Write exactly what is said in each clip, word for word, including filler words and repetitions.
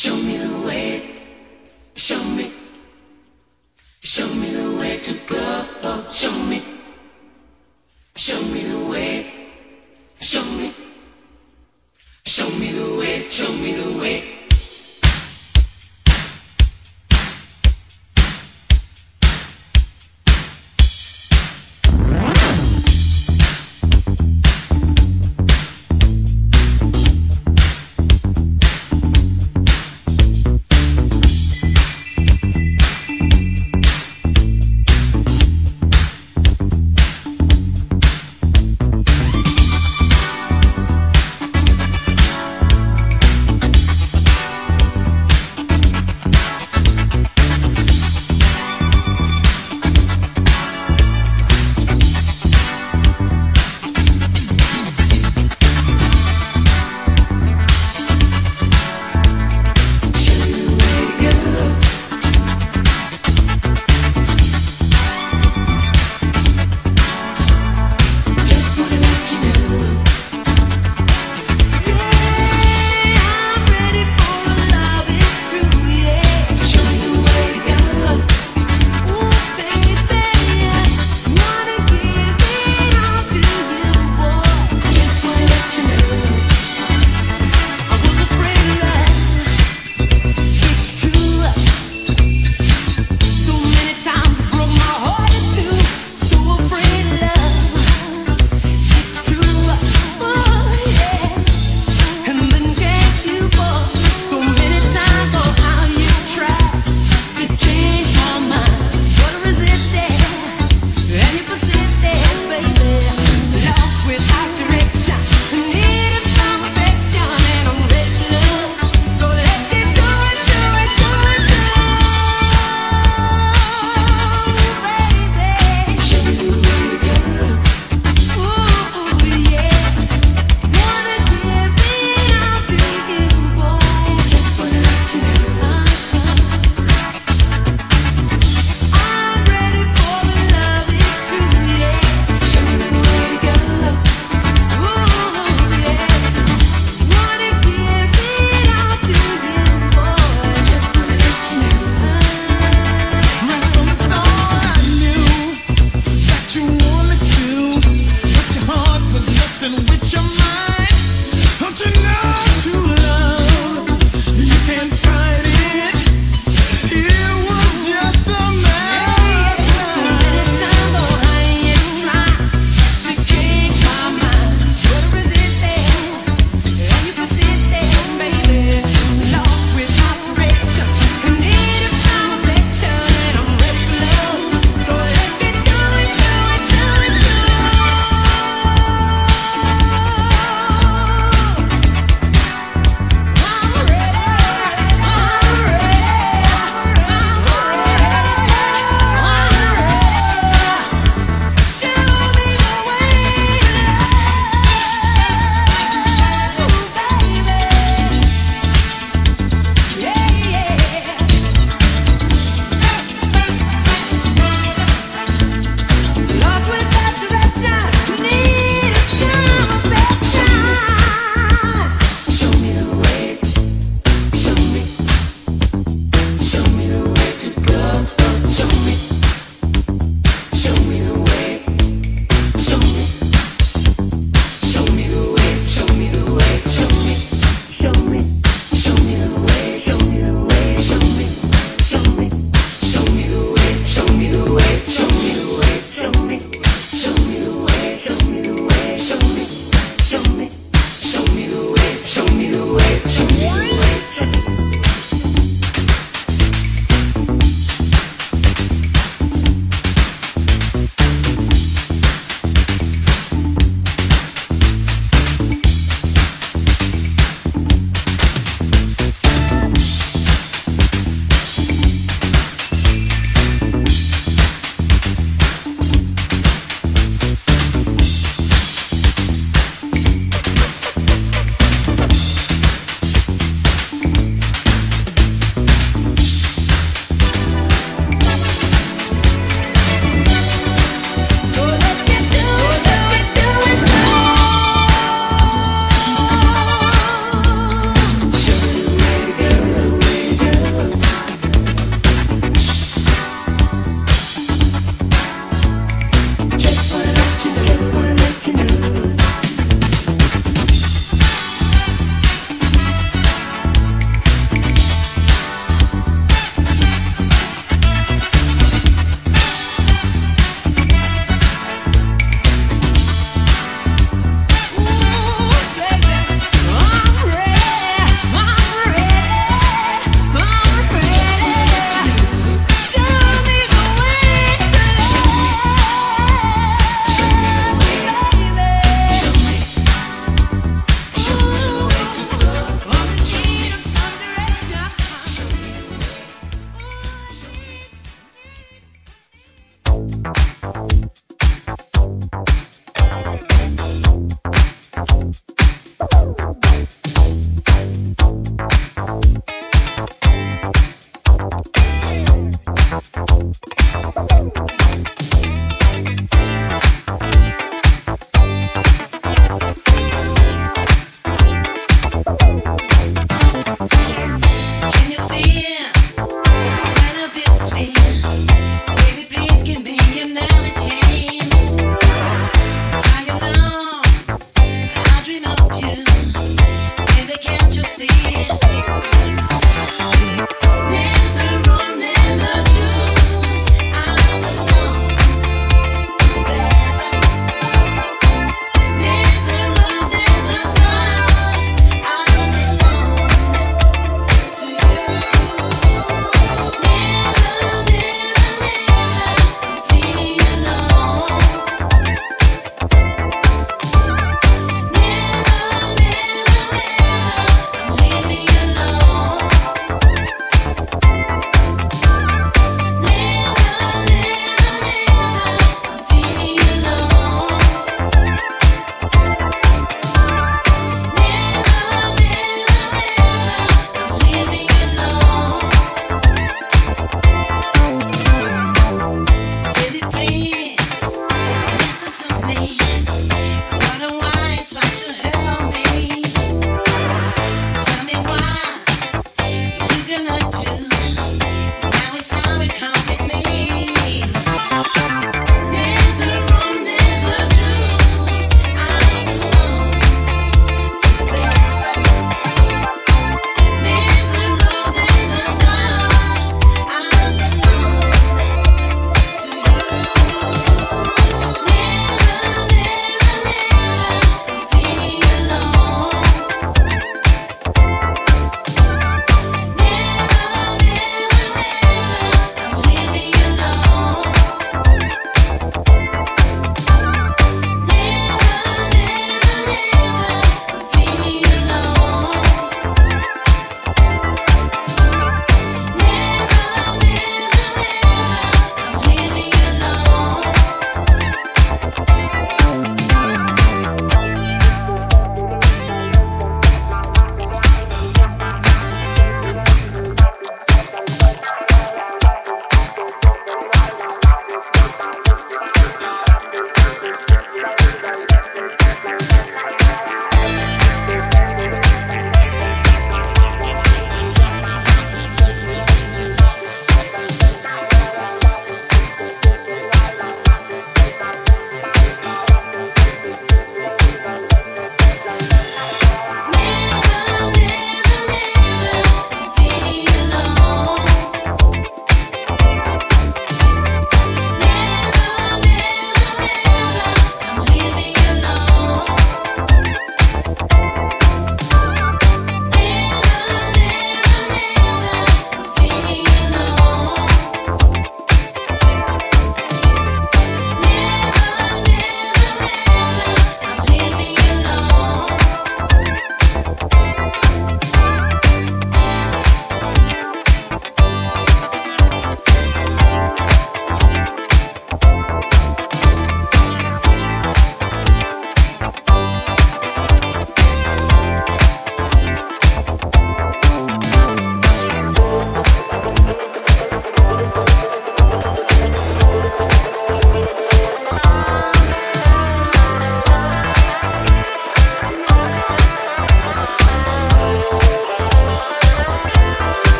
Show me the way, show me, show me the way to go, oh, show me, show me the way, show me, show me the way, show me the way.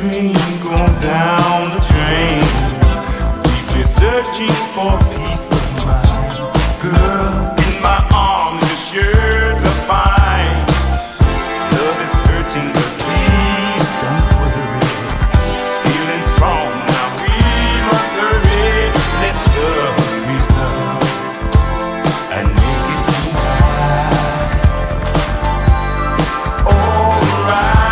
dream, going down the drain, deeply searching for peace of mind. Girl, in my arms, you're sure to find. Love is hurting, but please don't worry. Feeling strong, now we must hurry. Let love be love and make it nice. Alright.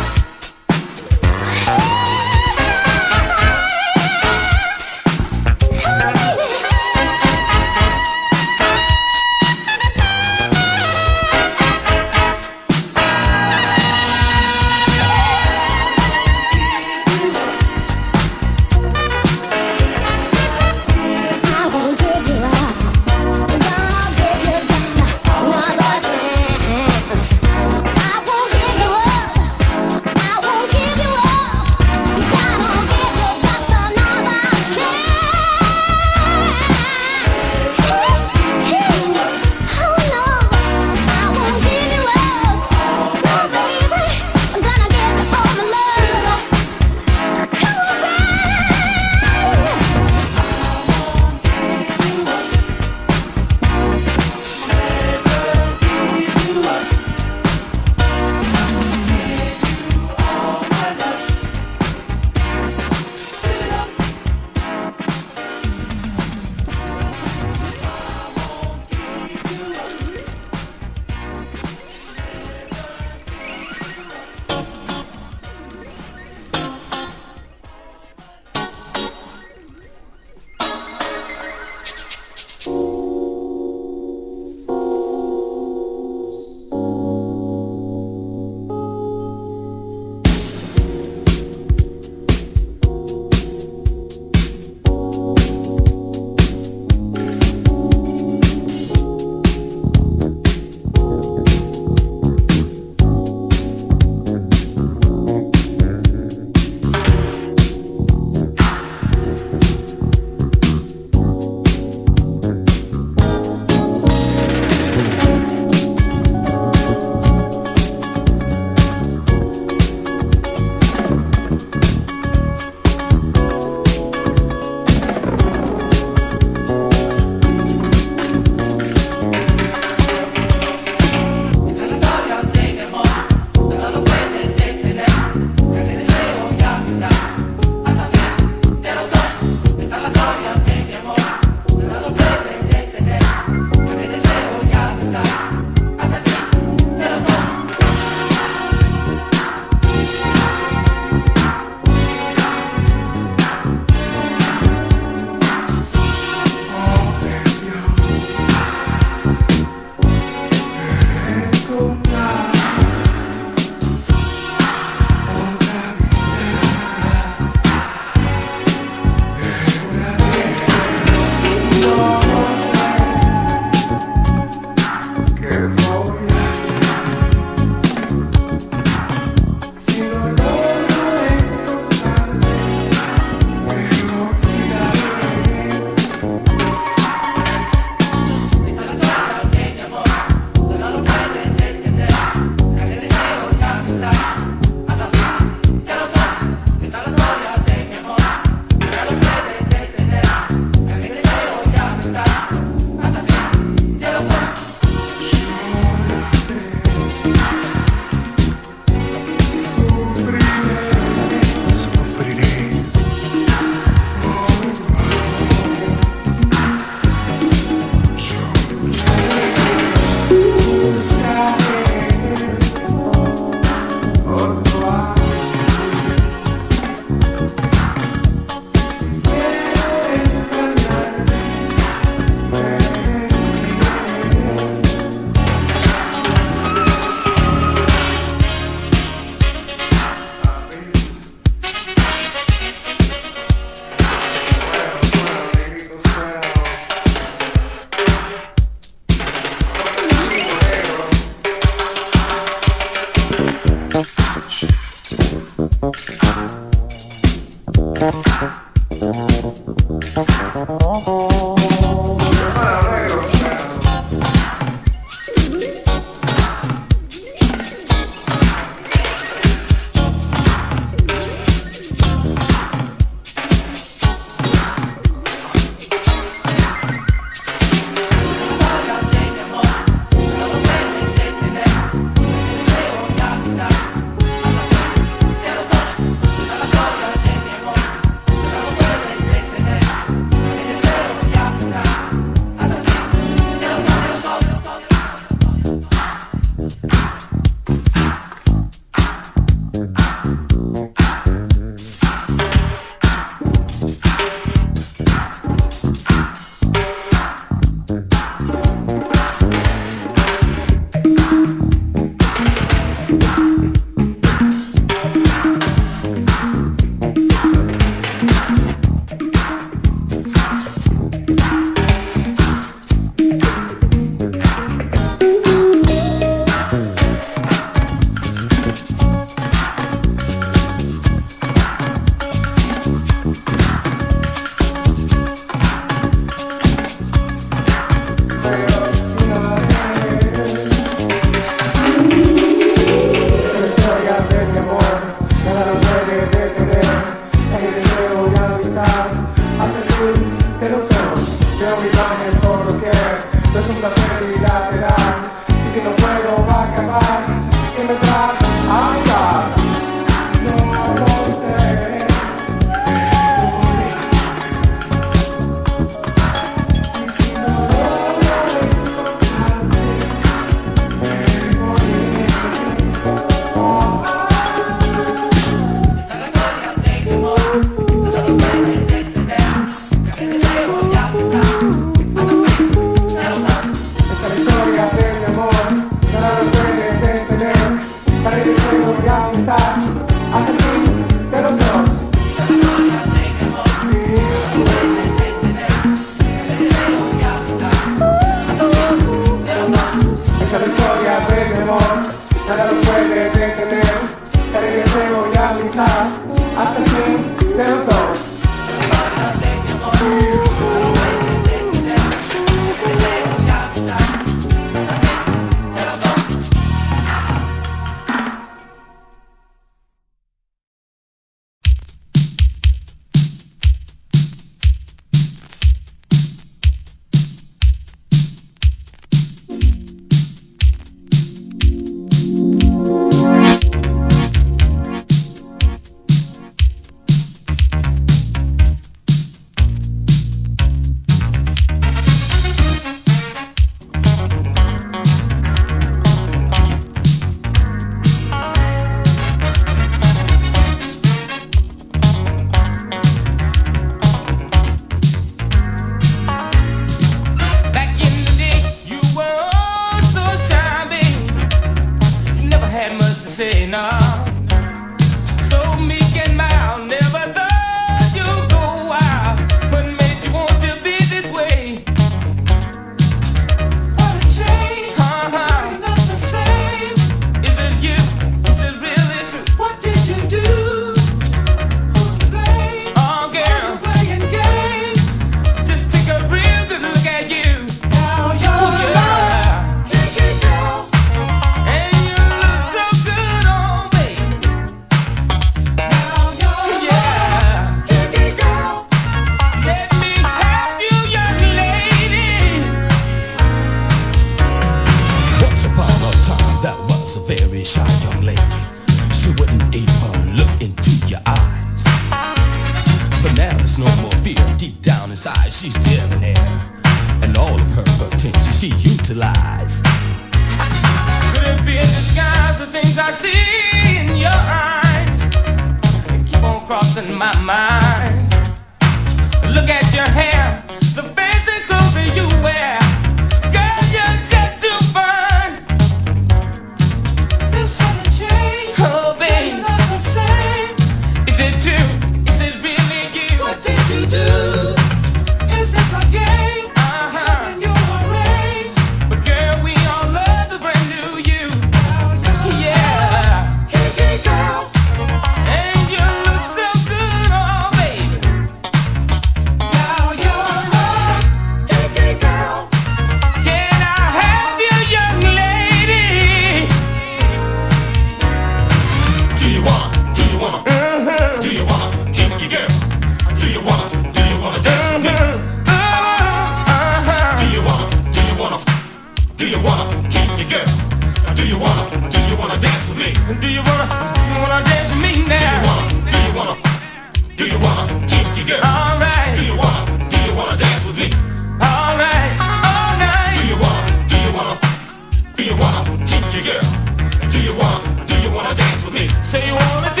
Do you wanna, do you wanna dance with me now? Do you wanna, do you wanna, do you wanna kinky girl? All right. Do you wanna, do you wanna dance with me? All right, all night. Do you wanna, do you wanna, do you wanna kinky girl? Do you wanna, do you wanna dance with me? Say you wanna dance.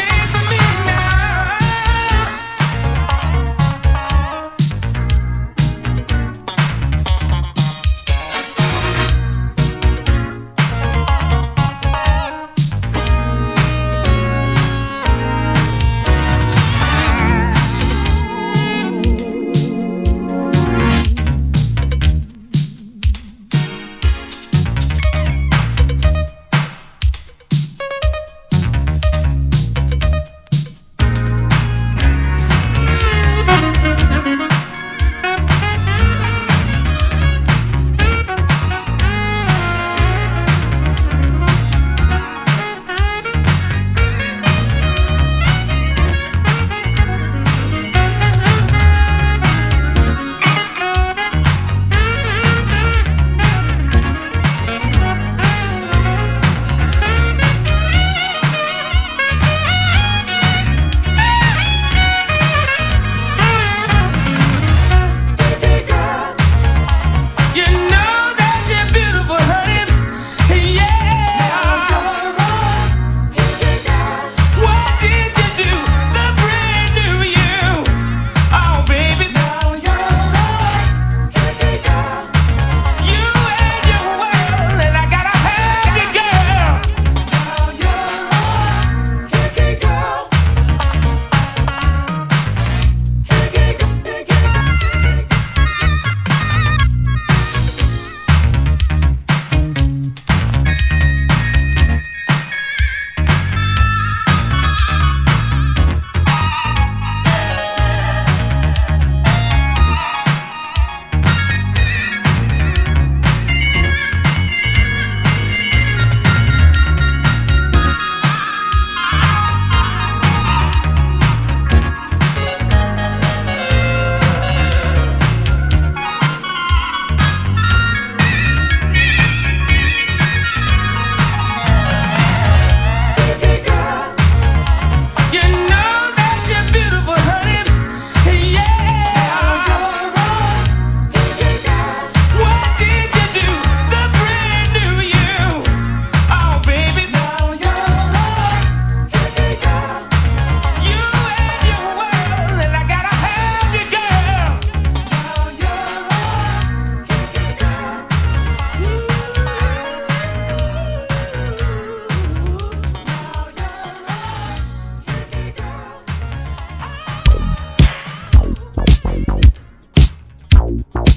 Bye.